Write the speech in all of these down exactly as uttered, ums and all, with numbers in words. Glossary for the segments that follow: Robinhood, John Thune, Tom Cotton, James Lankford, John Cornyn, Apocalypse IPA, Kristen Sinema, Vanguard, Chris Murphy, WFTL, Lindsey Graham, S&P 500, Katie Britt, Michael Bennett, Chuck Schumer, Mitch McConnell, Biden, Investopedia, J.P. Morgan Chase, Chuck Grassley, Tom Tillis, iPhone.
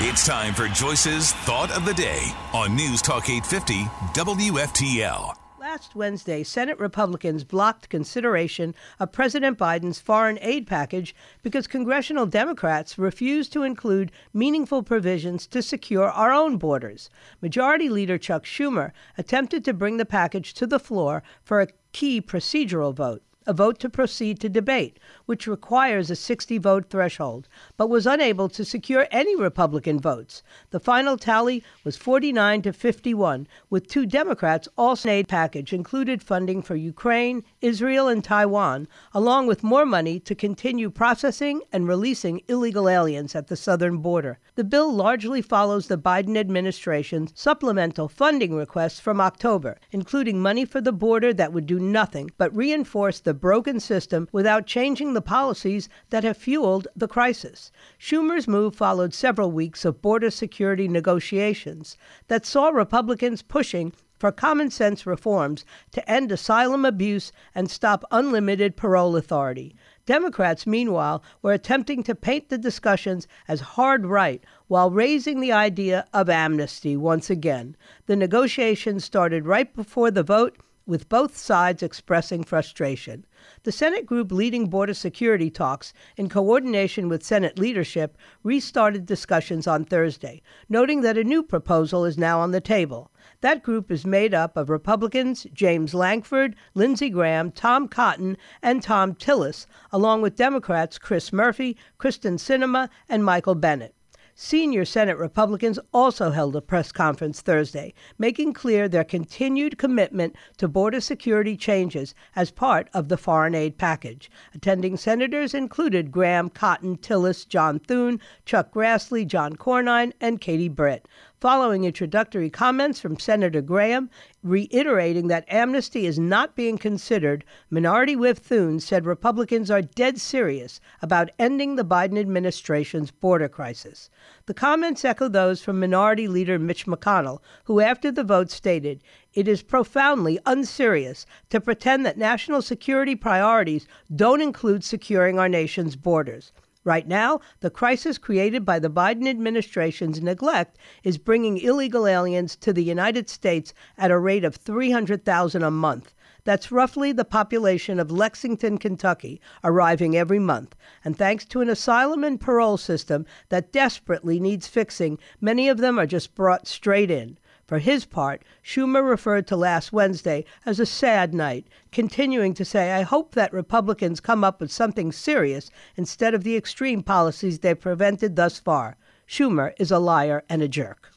It's time for Joyce's Thought of the Day on News Talk eight fifty W F T L. Last Wednesday, Senate Republicans blocked consideration of President Biden's foreign aid package because congressional Democrats refused to include meaningful provisions to secure our own borders. Majority Leader Chuck Schumer attempted to bring the package to the floor for a key procedural vote. A vote to proceed to debate, which requires a sixty-vote threshold, but was unable to secure any Republican votes. The final tally was forty-nine to fifty-one, with two Democrats also. Aid package included funding for Ukraine, Israel, and Taiwan, along with more money to continue processing and releasing illegal aliens at the southern border. The bill largely follows the Biden administration's supplemental funding requests from October, including money for the border that would do nothing but reinforce the broken system without changing the policies that have fueled the crisis. Schumer's move followed several weeks of border security negotiations that saw Republicans pushing for common-sense reforms to end asylum abuse and stop unlimited parole authority. Democrats, meanwhile, were attempting to paint the discussions as hard right while raising the idea of amnesty once again. The negotiations started right before the vote, with both sides expressing frustration. The Senate group leading border security talks, in coordination with Senate leadership, restarted discussions on Thursday, noting that a new proposal is now on the table. That group is made up of Republicans James Lankford, Lindsey Graham, Tom Cotton, and Tom Tillis, along with Democrats Chris Murphy, Kristen Sinema, and Michael Bennett. Senior Senate Republicans also held a press conference Thursday, making clear their continued commitment to border security changes as part of the foreign aid package. Attending senators included Graham, Cotton, Tillis, John Thune, Chuck Grassley, John Cornyn, and Katie Britt. Following introductory comments from Senator Graham, reiterating that amnesty is not being considered, Minority Whip Thune said Republicans are dead serious about ending the Biden administration's border crisis. The comments echo those from Minority Leader Mitch McConnell, who after the vote stated, "It is profoundly unserious to pretend that national security priorities don't include securing our nation's borders." Right now, the crisis created by the Biden administration's neglect is bringing illegal aliens to the United States at a rate of three hundred thousand a month. That's roughly the population of Lexington, Kentucky, arriving every month. And thanks to an asylum and parole system that desperately needs fixing, many of them are just brought straight in. For his part, Schumer referred to last Wednesday as a sad night, continuing to say, "I hope that Republicans come up with something serious instead of the extreme policies they've prevented thus far. Schumer is a liar and a jerk."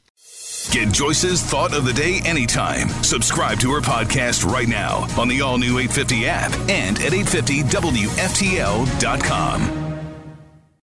Get Joyce's Thought of the Day anytime. Subscribe to her podcast right now on the all-new eight fifty app and at eight fifty W F T L dot com.